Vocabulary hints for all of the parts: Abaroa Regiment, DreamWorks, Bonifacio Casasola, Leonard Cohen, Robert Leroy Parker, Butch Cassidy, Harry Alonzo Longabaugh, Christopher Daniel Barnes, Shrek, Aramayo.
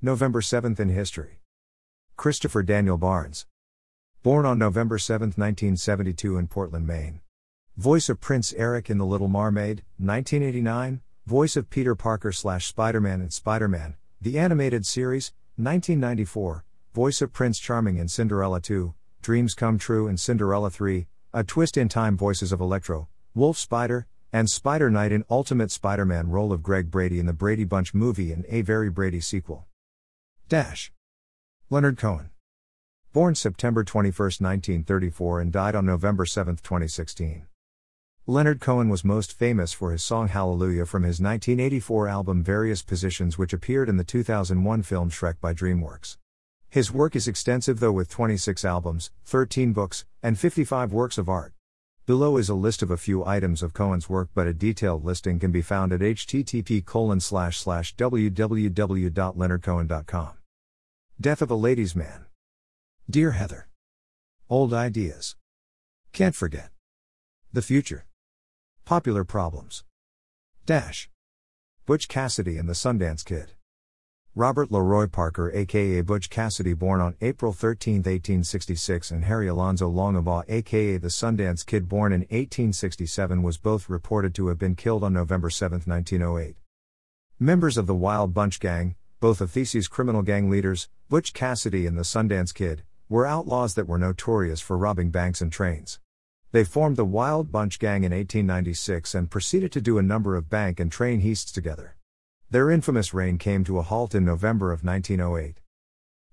November 7th in history. Christopher Daniel Barnes. Born on November 7, 1972 in Portland, Maine. Voice of Prince Eric in The Little Mermaid, 1989, voice of Peter Parker/Spider-Man in Spider-Man, The Animated Series, 1994, voice of Prince Charming in Cinderella 2, Dreams Come True in Cinderella 3, A Twist in Time voices of Electro, Wolf Spider, and Spider Knight in Ultimate Spider-Man role of Greg Brady in the Brady Bunch movie and A Very Brady sequel. Leonard Cohen. Born September 21, 1934 and died on November 7, 2016. Leonard Cohen was most famous for his song Hallelujah from his 1984 album Various Positions, which appeared in the 2001 film Shrek by DreamWorks. His work is extensive though, with 26 albums, 13 books, and 55 works of art. Below is a list of a few items of Cohen's work, but a detailed listing can be found at http://www.leonardcohen.com. Death of a Ladies' Man. Dear Heather. Old ideas. Can't forget. The future. Popular problems. Butch Cassidy and the Sundance Kid. Robert Leroy Parker aka Butch Cassidy, born on April 13, 1866, and Harry Alonzo Longabaugh aka the Sundance Kid, born in 1867, was both reported to have been killed on November 7, 1908. Members of the Wild Bunch Gang, both of These's criminal gang leaders, Butch Cassidy and the Sundance Kid, were outlaws that were notorious for robbing banks and trains. They formed the Wild Bunch Gang in 1896 and proceeded to do a number of bank and train heists together. Their infamous reign came to a halt in November of 1908.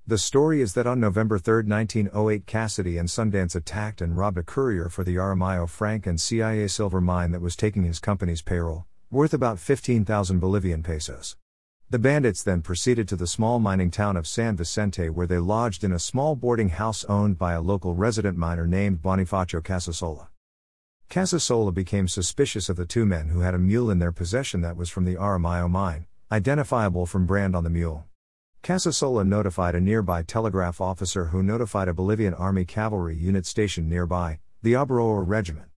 The story is that on November 3, 1908, Cassidy and Sundance attacked and robbed a courier for the Aramayo Franc and CIA silver mine that was taking his company's payroll, worth about 15,000 Bolivian pesos. The bandits then proceeded to the small mining town of San Vicente, where they lodged in a small boarding house owned by a local resident miner named Bonifacio Casasola. Casasola became suspicious of the two men who had a mule in their possession that was from the Aramayo mine, identifiable from brand on the mule. Casasola notified a nearby telegraph officer, who notified a Bolivian Army cavalry unit stationed nearby, the Abaroa Regiment.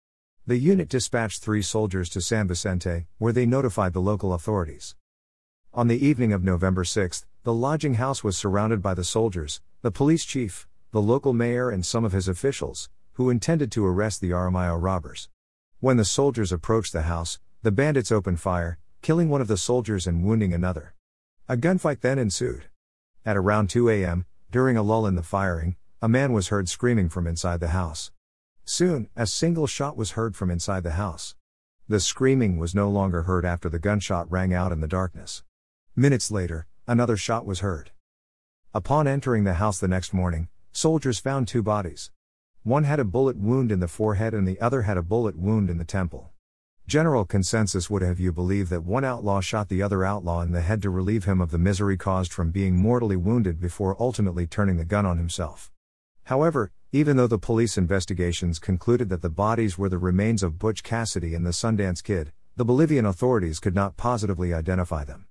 The unit dispatched 3 soldiers to San Vicente, where they notified the local authorities. On the evening of November 6, the lodging house was surrounded by the soldiers, the police chief, the local mayor and some of his officials, who intended to arrest the Aramayo robbers. When the soldiers approached the house, the bandits opened fire, killing one of the soldiers and wounding another. A gunfight then ensued. At around 2 a.m., during a lull in the firing, a man was heard screaming from inside the house. Soon, a single shot was heard from inside the house. The screaming was no longer heard after the gunshot rang out in the darkness. Minutes later, another shot was heard. Upon entering the house the next morning, soldiers found 2 bodies. One had a bullet wound in the forehead and the other had a bullet wound in the temple. General consensus would have you believe that one outlaw shot the other outlaw in the head to relieve him of the misery caused from being mortally wounded before ultimately turning the gun on himself. However, even though the police investigations concluded that the bodies were the remains of Butch Cassidy and the Sundance Kid, the Bolivian authorities could not positively identify them.